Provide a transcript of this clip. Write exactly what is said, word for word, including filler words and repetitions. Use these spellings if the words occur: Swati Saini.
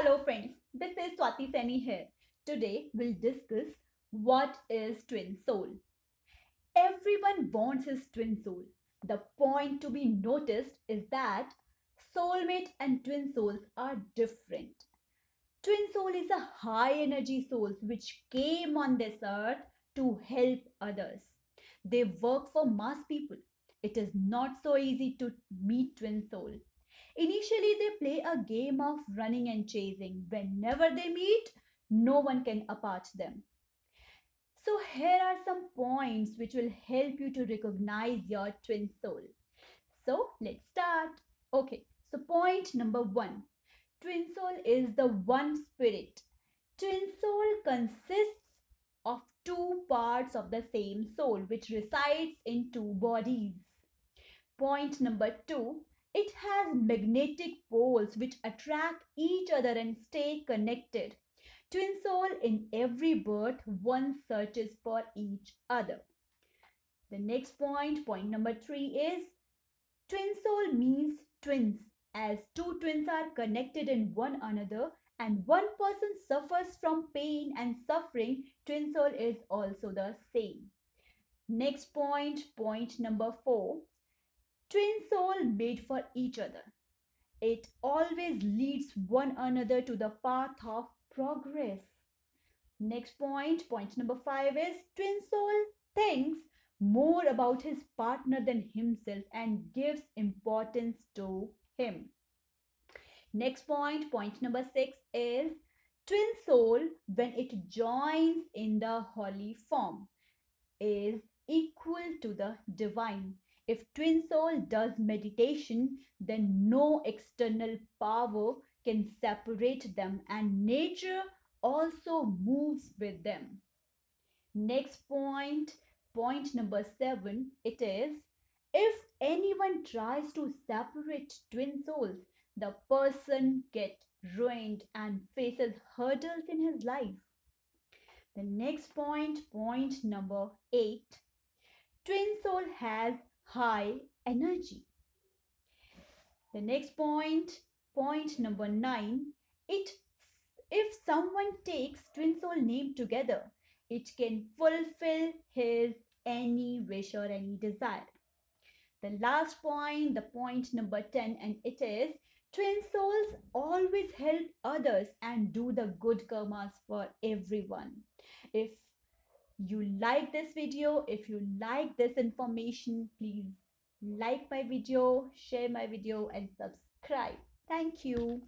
Hello friends, this is Swati Saini here. Today we'll discuss what is twin soul. Everyone wants his twin soul. The point to be noticed is that soulmate and twin souls are different. Twin soul is a high energy soul which came on this earth to help others. They work for mass people. It is not so easy to meet twin soul. Initially, they play a game of running and chasing. Whenever they meet, no one can apart them. So here are some points which will help you to recognize your twin soul. So let's start. Okay, so point number one. Twin soul is the one spirit. Twin soul consists of two parts of the same soul which resides in two bodies. Point number two. It has magnetic poles which attract each other and stay connected. Twin soul in every birth, one searches for each other. The next point, point number three is twin soul means twins. As two twins are connected in one another and one person suffers from pain and suffering, twin soul is also the same. Next point, point number four. Twin soul made for each other. It always leads one another to the path of progress. Next point, point number five is twin soul thinks more about his partner than himself and gives importance to him. Next point, point number six is twin soul, when it joins in the holy form, is equal to the divine. If twin soul does meditation, then no external power can separate them and nature also moves with them. Next point, point number seven, it is, if anyone tries to separate twin souls, the person gets ruined and faces hurdles in his life. The next point, point number eight, twin soul has high energy. The next point, point number nine, it if someone takes twin soul name together, it can fulfill his any wish or any desire. The last point, the point number ten, and it is twin souls always help others and do the good karmas for everyone. If you like this video, if you like this information, please like my video, share my video and subscribe. Thank you.